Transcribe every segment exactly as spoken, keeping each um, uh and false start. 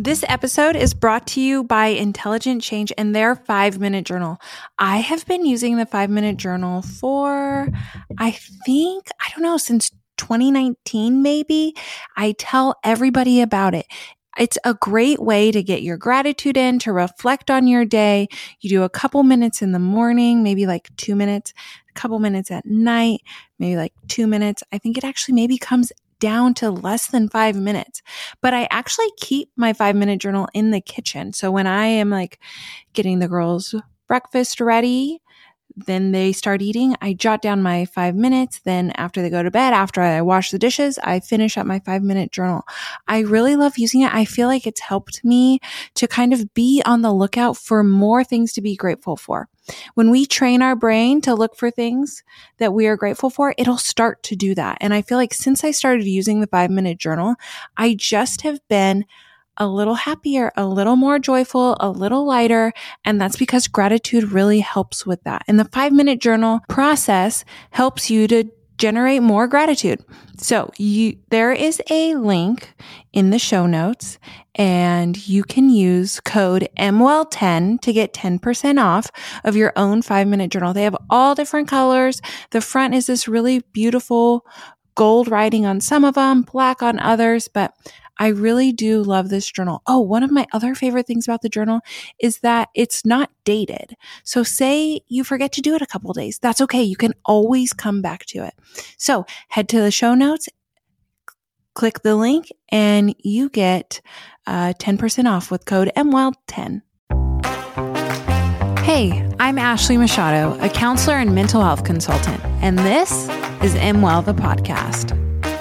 This episode is brought to you by Intelligent Change and their five-minute journal. I have been using the five-minute journal for, I think, I don't know, since twenty nineteen maybe. I tell everybody about it. It's a great way to get your gratitude in, to reflect on your day. You do a couple minutes in the morning, maybe like two minutes, a couple minutes at night, maybe like two minutes. I think it actually maybe comes down to less than five minutes. But I actually keep my five-minute journal in the kitchen. So when I am like getting the girls' breakfast ready, then they start eating, I jot down my five minutes. Then after they go to bed, after I wash the dishes, I finish up my five-minute journal. I really love using it. I feel like it's helped me to kind of be on the lookout for more things to be grateful for. When we train our brain to look for things that we are grateful for, it'll start to do that. And I feel like since I started using the five-minute journal, I just have been a little happier, a little more joyful, a little lighter. And that's because gratitude really helps with that. And the five-minute journal process helps you to generate more gratitude. So you, there is a link in the show notes, and you can use code M W I L ten to get ten percent off of your own five-minute journal. They have all different colors. The front is this really beautiful gold writing on some of them, black on others, but I really do love this journal. Oh, one of my other favorite things about the journal is that it's not dated. So say you forget to do it a couple days. That's okay. You can always come back to it. So head to the show notes, click the link, and you get uh, ten percent off with code M W I L ten. Hey, I'm Ashley Machado, a counselor and mental health consultant, and this is MWild the podcast.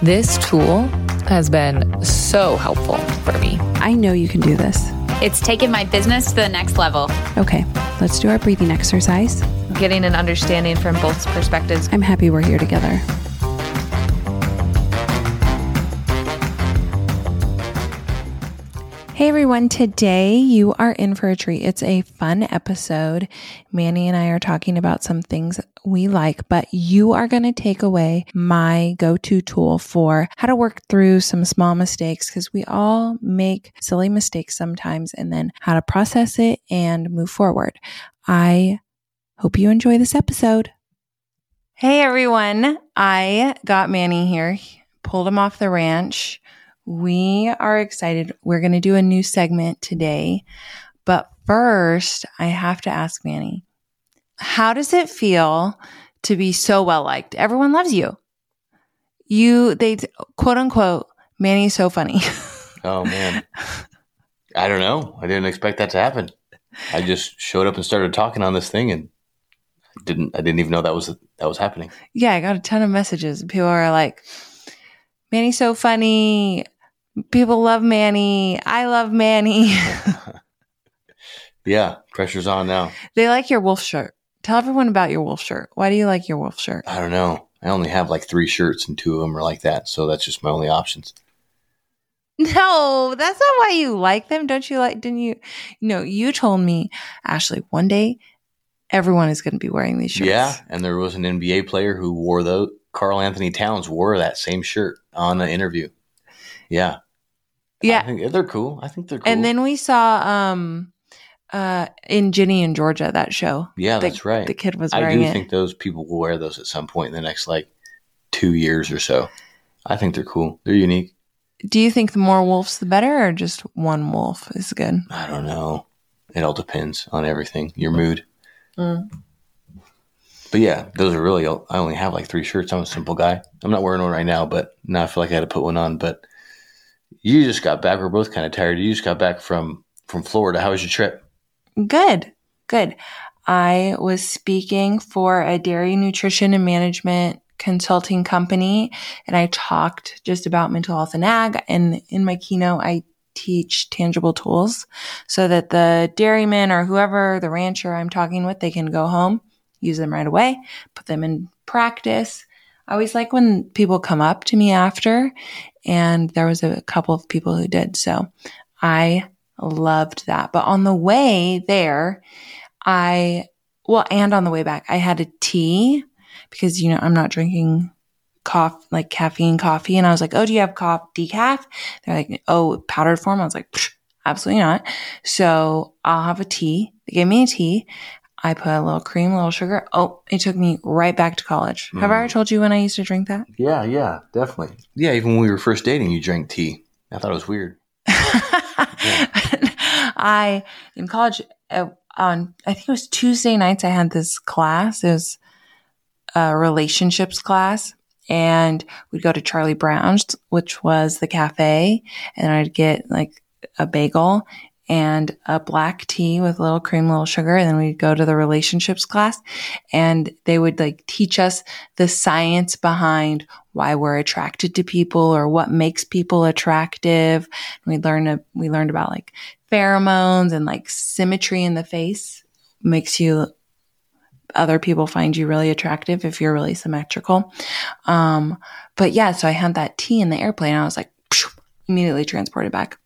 This tool has been so helpful for me. I know you can do this. It's taken my business to the next level. Okay, let's do our breathing exercise. Getting an understanding from both perspectives. I'm happy we're here together. Hey everyone, today you are in for a treat. It's a fun episode. Manny and I are talking about some things we like, but you are going to take away my go-to tool for how to work through some small mistakes, because we all make silly mistakes sometimes, and then how to process it and move forward. I hope you enjoy this episode. Hey everyone, I got Manny here, pulled him off the ranch. We are excited. We're going to do a new segment today. But first, I have to ask Manny, how does it feel to be so well-liked? Everyone loves you. You, they, quote unquote, Manny's so funny. Oh, man. I don't know. I didn't expect that to happen. I just showed up and started talking on this thing, and I didn't, I didn't even know that was, that was happening. Yeah. I got a ton of messages. People are like, Manny's so funny. People love Manny. I love Manny. Yeah, pressure's on now. They like your wolf shirt. Tell everyone about your wolf shirt. Why do you like your wolf shirt? I don't know. I only have like three shirts, and two of them are like that. So that's just my only options. No, that's not why you like them. Don't you like, didn't you? No, you told me, Ashley, one day everyone is going to be wearing these shirts. Yeah, and there was an N B A player who wore those. Karl Anthony Towns wore that same shirt on an interview. Yeah. Yeah. I think they're cool. I think they're cool. And then we saw um, uh, in Ginny in Georgia, that show. Yeah, the, that's right. The kid was wearing it. I do it. think those people will wear those at some point in the next like two years or so. I think they're cool. They're unique. Do you think the more wolves, the better, or just one wolf is good? I don't know. It all depends on everything. Your mood. Mm. But yeah, those are really, I only have like three shirts. I'm a simple guy. I'm not wearing one right now, but now I feel like I had to put one on. But you just got back. We're both kind of tired. You just got back from, from Florida. How was your trip? Good. Good. I was speaking for a dairy nutrition and management consulting company, and I talked just about mental health and ag. And in my keynote, I teach tangible tools so that the dairyman or whoever, the rancher I'm talking with, they can go home, use them right away, put them in practice. I always like when people come up to me after, and there was a couple of people who did. So I loved that. But on the way there, I, well, and on the way back, I had a tea because, you know, I'm not drinking coffee, like caffeine coffee. And I was like, oh, do you have coffee decaf? They're like, oh, powdered form. I was like, Absolutely not. So I'll have a tea. They gave me a tea. I put a little cream, a little sugar. Oh, it took me right back to college. Mm. Have I ever told you when I used to drink that? Yeah, yeah, definitely. Yeah, even when we were first dating, you drank tea. I thought it was weird. Yeah. I, in college, uh, on, I think it was Tuesday nights, I had this class. It was a relationships class. And we'd go to Charlie Brown's, which was the cafe. And I'd get like a bagel and a black tea with a little cream, a little sugar. And then we'd go to the relationships class and they would like teach us the science behind why we're attracted to people or what makes people attractive. We learned, we learned about like pheromones and like symmetry in the face makes you, other people find you really attractive if you're really symmetrical. Um, but yeah, so I had that tea in the airplane and I was like, immediately transported back.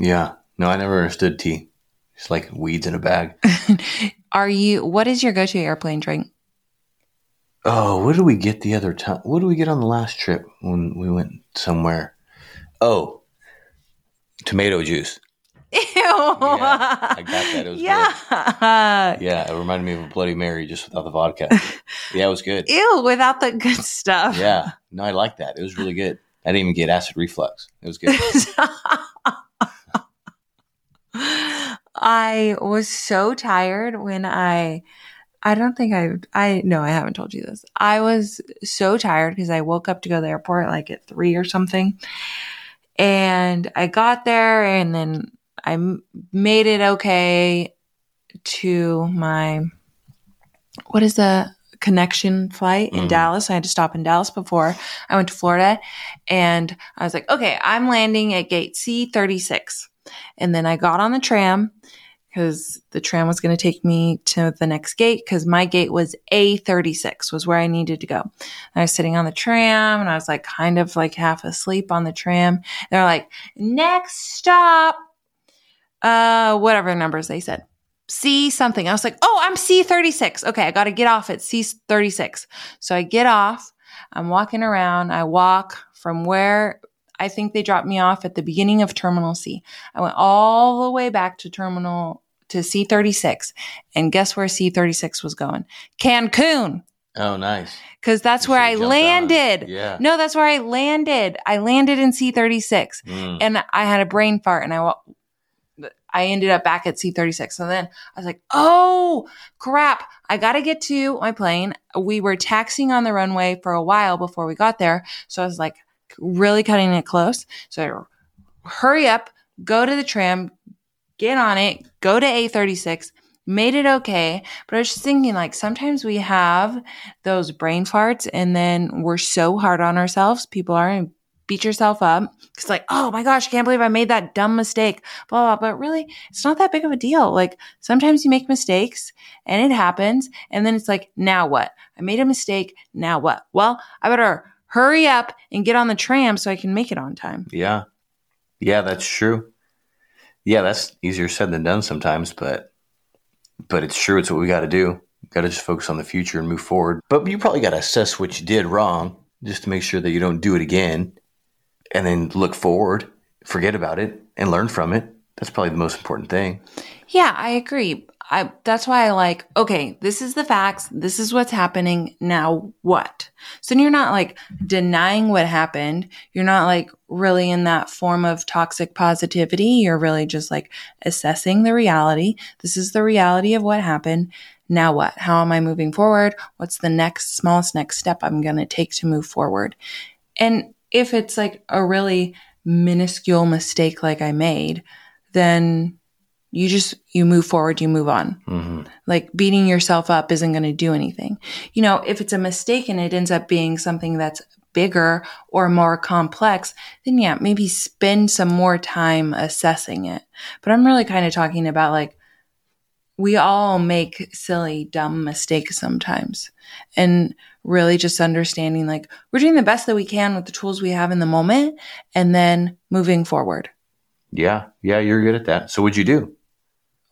Yeah. No, I never understood tea. It's like weeds in a bag. Are you, what is your go-to airplane drink? Oh, what did we get the other time? What did we get on the last trip when we went somewhere? Oh, tomato juice. Ew. Yeah, I got that. It was yeah. good. Yeah, it reminded me of a Bloody Mary just without the vodka. Yeah, it was good. Ew, without the good stuff. Yeah. No, I like that. It was really good. I didn't even get acid reflux. It was good. I was so tired when I, I don't think I, I, no, I haven't told you this. I was so tired because I woke up to go to the airport like at three or something. And I got there and then I m- made it okay to my, what is the connection flight in mm-hmm. Dallas. I had to stop in Dallas before I went to Florida. And I was like, okay, I'm landing at gate C thirty-six. And then I got on the tram because the tram was going to take me to the next gate because my gate was A thirty-six was where I needed to go. And I was sitting on the tram and I was like kind of like half asleep on the tram. They're like, next stop, uh, whatever numbers they said, C something. I was like, oh, I'm C thirty-six. Okay, I got to get off at C thirty-six. So I get off. I'm walking around. I walk from where – I think they dropped me off at the beginning of Terminal C. I went all the way back to Terminal to C thirty-six, and guess where C thirty-six was going? Cancun. Oh, nice. Because that's you where I landed. On. Yeah. No, that's where I landed. I landed in C thirty-six, mm. and I had a brain fart, and I I ended up back at C thirty-six. So then I was like, "Oh crap! I gotta get to my plane." We were taxiing on the runway for a while before we got there, so I was like, really cutting it close. So I hurry up, go to the tram, get on it, go to A thirty-six, made it okay. But I was just thinking like sometimes we have those brain farts and then we're so hard on ourselves. People are and beat yourself up. It's like, oh my gosh, I can't believe I made that dumb mistake, blah, blah, blah. But really, it's not that big of a deal. Like sometimes you make mistakes and it happens. And then it's like, now what? I made a mistake. Now what? Well, I better hurry up and get on the tram so I can make it on time. Yeah. Yeah, that's true. Yeah, that's easier said than done sometimes, but but it's true. It's what we got to do. Got to just focus on the future and move forward. But you probably got to assess what you did wrong just to make sure that you don't do it again and then look forward, forget about it, and learn from it. That's probably the most important thing. Yeah, I agree. I, that's why I like, okay, this is the facts. This is what's happening. Now what? So you're not like denying what happened. You're not like really in that form of toxic positivity. You're really just like assessing the reality. This is the reality of what happened. Now what? How am I moving forward? What's the next smallest next step I'm going to take to move forward? And if it's like a really minuscule mistake like I made, then you just, you move forward, you move on. Mm-hmm. Like beating yourself up isn't going to do anything. You know, if it's a mistake and it ends up being something that's bigger or more complex, then yeah, maybe spend some more time assessing it. But I'm really kind of talking about like, we all make silly, dumb mistakes sometimes. And really just understanding like, we're doing the best that we can with the tools we have in the moment and then moving forward. Yeah. Yeah. You're good at that. So what'd you do?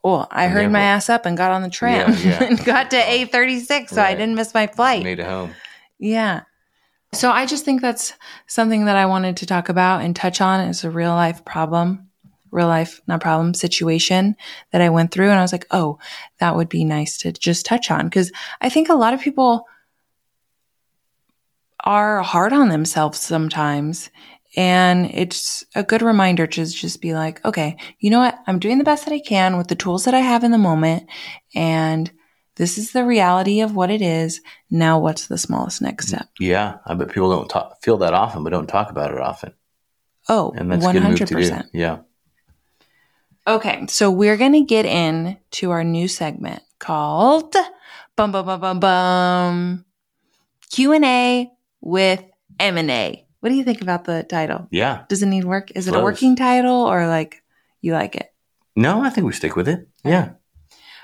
Well, I hurried my ass up and got on the tram yeah, yeah. and got to A thirty-six, so right. I didn't miss my flight. Made it home. Yeah. So I just think that's something that I wanted to talk about and touch on. It's a real life problem, real life, not problem situation that I went through. And I was like, oh, that would be nice to just touch on. Because I think a lot of people are hard on themselves sometimes. And it's a good reminder to just be like, okay, you know what? I'm doing the best that I can with the tools that I have in the moment. And this is the reality of what it is. Now, what's the smallest next step? Yeah. I bet people don't talk, feel that often, but don't talk about it often. Oh, and that's one hundred percent. Yeah. Okay. So we're going to get into our new segment called bum, bum, bum, bum, bum, Q and A with M and A. What do you think about the title? Yeah. Does it need work? Is it Close. A working title or like you like it? No, I think we stick with it. Yeah.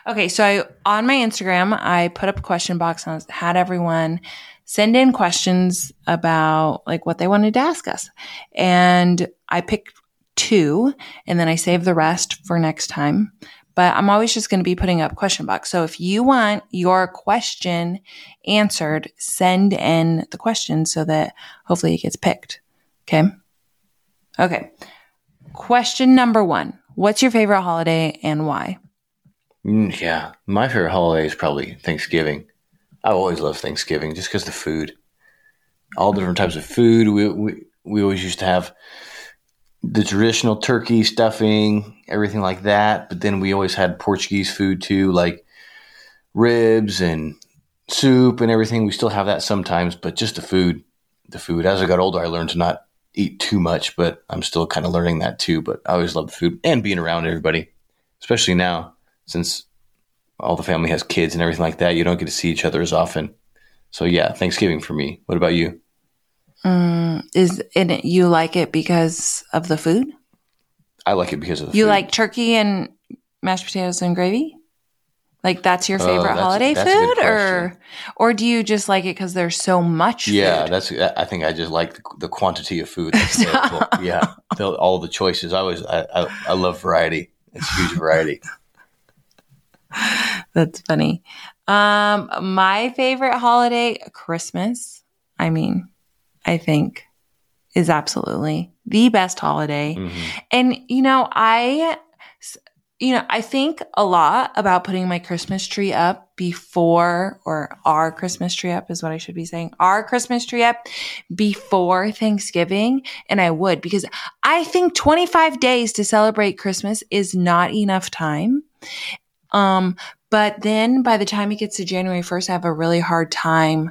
Okay. So I, on my Instagram, I put up a question box and had everyone send in questions about like what they wanted to ask us. And I picked two and then I saved the rest for next time. But I'm always just going to be putting up question box. So if you want your question answered, send in the question so that hopefully it gets picked. Okay. Okay. Question number one. What's your favorite holiday and why? Yeah. My favorite holiday is probably Thanksgiving. I always love Thanksgiving just because the food, all different types of food. We, we, we always used to have the traditional turkey stuffing, everything like that. But then we always had Portuguese food too, like ribs and soup and everything. We still have that sometimes, but just the food, the food. As I got older, I learned to not eat too much, but I'm still kind of learning that too. But I always love the food and being around everybody, especially now since all the family has kids and everything like that. You don't get to see each other as often. So yeah, Thanksgiving for me. What about you? Mm, is it you like it because of the food? I like it because of the you food. You like turkey and mashed potatoes and gravy? Like that's your favorite oh, that's, holiday that's food, or or do you just like it because there's so much? Yeah, food? that's. I think I just like the, the quantity of food. That's cool. Yeah, all the choices. I always I, I I love variety. It's huge variety. That's funny. Um, my favorite holiday, Christmas. I mean. I think is absolutely the best holiday. Mm-hmm. And, you know, I, you know, I think a lot about putting my Christmas tree up before, or our Christmas tree up is what I should be saying. Our Christmas tree up before Thanksgiving. And I would, because I think twenty-five days to celebrate Christmas is not enough time. Um, but then by the time it gets to January first, I have a really hard time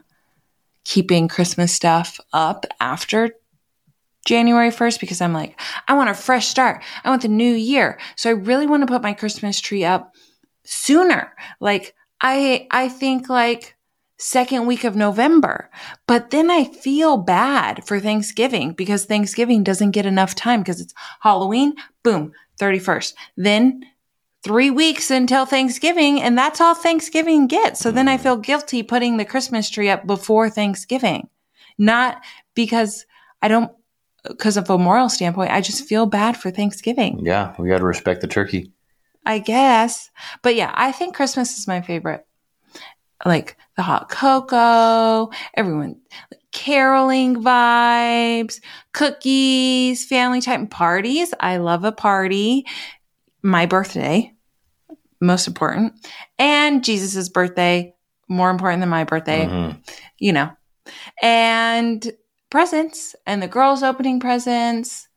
keeping Christmas stuff up after January first because I'm like, I want a fresh start. I want the new year. So I really want to put my Christmas tree up sooner. Like I, I think like second week of November, but then I feel bad for Thanksgiving because Thanksgiving doesn't get enough time because it's Halloween, boom, thirty-first. Then Three weeks until Thanksgiving, and that's all Thanksgiving gets. So then I feel guilty putting the Christmas tree up before Thanksgiving. Not because I don't, because of a moral standpoint, I just feel bad for Thanksgiving. Yeah, we got to respect the turkey. I guess. But yeah, I think Christmas is my favorite. Like the hot cocoa, everyone, like caroling vibes, cookies, family time, parties. I love a party. My birthday, most important, and Jesus's birthday, more important than my birthday, mm-hmm. you know, and presents and the girls opening presents,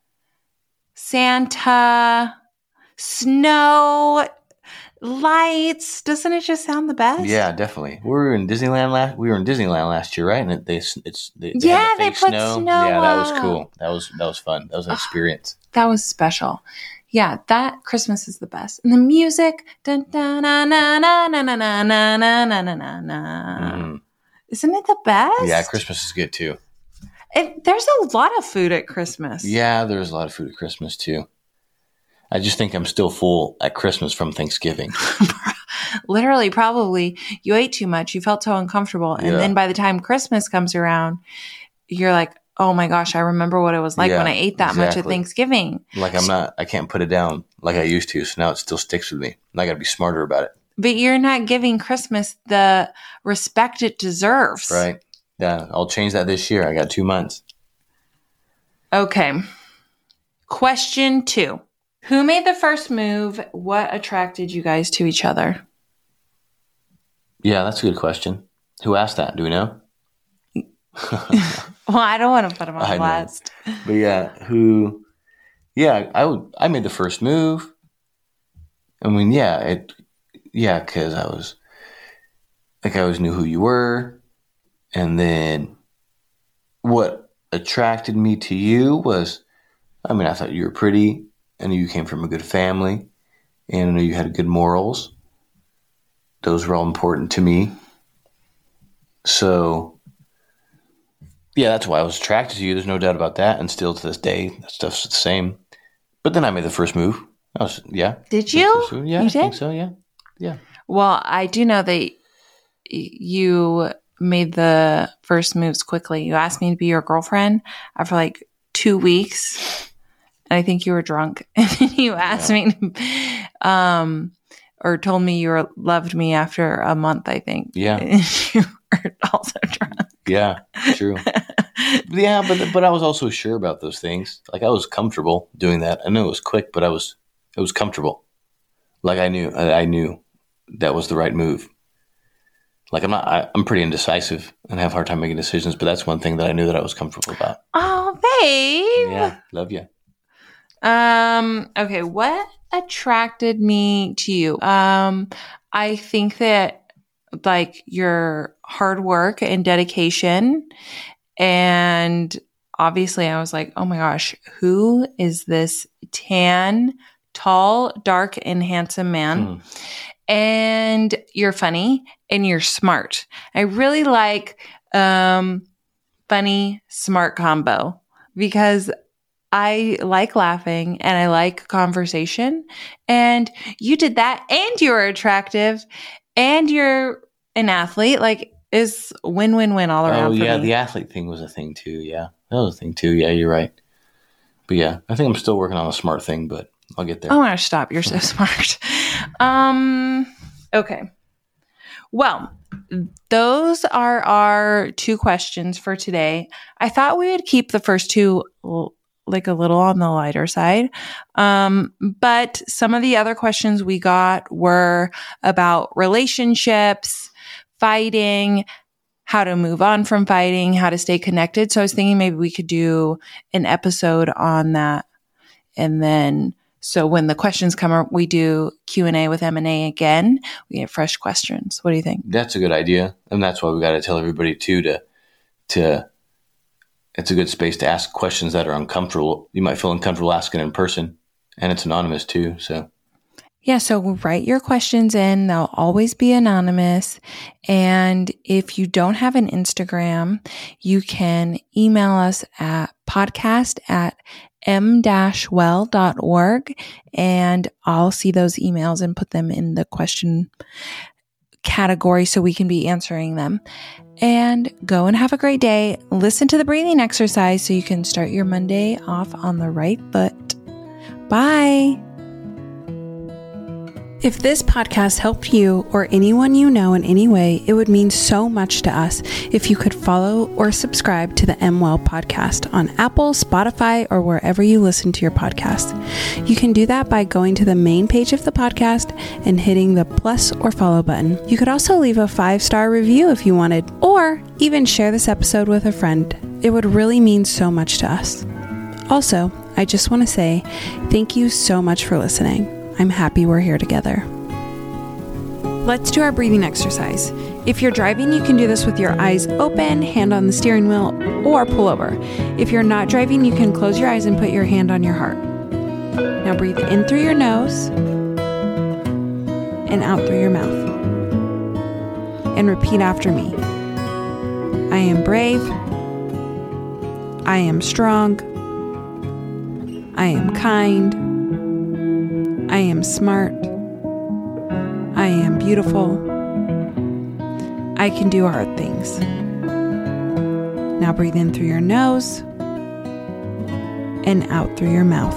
Santa, snow, lights. Doesn't it just sound the best? Yeah, definitely. We were in Disneyland last. We were in Disneyland last year, right? And it, they, it's they, they yeah, they put snow. snow yeah, that was cool. That was that was fun. That was an experience. Oh, that was special. Yeah, that Christmas is the best. And the music, dun, dun, na, na, na, na, na, na, na, na, na, na, na. Mm. Isn't it the best? Yeah, Christmas is good too. It, there's a lot of food at Christmas. Yeah, there's a lot of food at Christmas too. I just think I'm still full at Christmas from Thanksgiving. Literally, probably. You ate too much. You felt so uncomfortable. And yeah. then by the time Christmas comes around, you're like, oh my gosh, I remember what it was like yeah, when I ate that exactly. much at Thanksgiving. Like I'm not, I can't put it down like I used to. So now it still sticks with me. And I got to be smarter about it. But you're not giving Christmas the respect it deserves. Right. Yeah. I'll change that this year. I got two months. Okay. Question two. Who made the first move? What attracted you guys to each other? Yeah, that's a good question. Who asked that? Do we know? Well, I don't want to put him on blast. But yeah, who? Yeah, I would. I made the first move. I mean, yeah, it. Yeah, because I was like, I always knew who you were, and then what attracted me to you was, I mean, I thought you were pretty. I knew you came from a good family, and I knew you had good morals. Those were all important to me. So, yeah, that's why I was attracted to you. There's no doubt about that. And still to this day, that stuff's the same. But then I made the first move. I was, yeah. Did you? Yeah, you I did? think so, yeah. Yeah. Well, I do know that you made the first moves quickly. You asked me to be your girlfriend after like two weeks. And I think you were drunk. And then you asked yeah. me to, um, or told me you were, loved me after a month, I think. Yeah. And you were also drunk. Yeah, true. yeah, but but I was also sure about those things. Like I was comfortable doing that. I know it was quick, but I was it was comfortable. Like I knew I, I knew that was the right move. Like I'm not I, I'm pretty indecisive and have a hard time making decisions, but that's one thing that I knew that I was comfortable about. Oh, babe. Yeah, love you. Um. Okay, what attracted me to you? Um. I think that. Like your hard work and dedication. And obviously I was like, oh my gosh, who is this tan, tall, dark, and handsome man? Mm. And you're funny and you're smart. I really like um, funny, smart combo because I like laughing and I like conversation. And you did that and you were attractive. And you're an athlete, like, is win-win-win all around. Oh, yeah, for me. The athlete thing was a thing, too, yeah. That was a thing, too, yeah, you're right. But, yeah, I think I'm still working on the smart thing, but I'll get there. Oh, my, stop, you're so smart. Um, okay. Well, those are our two questions for today. I thought we would keep the first two l- like a little on the lighter side. Um, but some of the other questions we got were about relationships, fighting, how to move on from fighting, how to stay connected. So I was thinking maybe we could do an episode on that. And then, so when the questions come up, we do Q and A with M and A again. We get fresh questions. What do you think? That's a good idea. And that's why we got to tell everybody too, to, to, it's a good space to ask questions that are uncomfortable. You might feel uncomfortable asking in person, and it's anonymous too. So, yeah. So write your questions in; they'll always be anonymous. And if you don't have an Instagram, you can email us at podcast at m dash well dot org, and I'll see those emails and put them in the question category so we can be answering them. And go and have a great day. Listen to the breathing exercise so you can start your Monday off on the right foot. Bye. If this podcast helped you or anyone you know in any way, it would mean so much to us if you could follow or subscribe to the MWild podcast on Apple, Spotify, or wherever you listen to your podcast. You can do that by going to the main page of the podcast and hitting the plus or follow button. You could also leave a five-star review if you wanted, or even share this episode with a friend. It would really mean so much to us. Also, I just want to say thank you so much for listening. I'm happy we're here together. Let's do our breathing exercise. If you're driving, you can do this with your eyes open, hand on the steering wheel, or pull over. If you're not driving, you can close your eyes and put your hand on your heart. Now breathe in through your nose and out through your mouth. And repeat after me. I am brave. I am strong. I am kind. I am smart. I am beautiful. I can do hard things. Now breathe in through your nose and out through your mouth.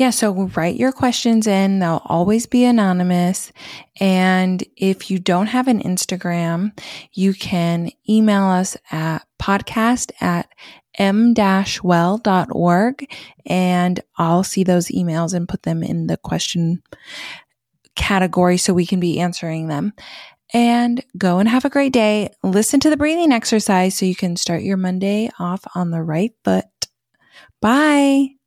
Yeah, so write your questions in. They'll always be anonymous. And if you don't have an Instagram, you can email us at podcast at m dash well dot org, and I'll see those emails and put them in the question category so we can be answering them. And go and have a great day. Listen to the breathing exercise so you can start your Monday off on the right foot. Bye.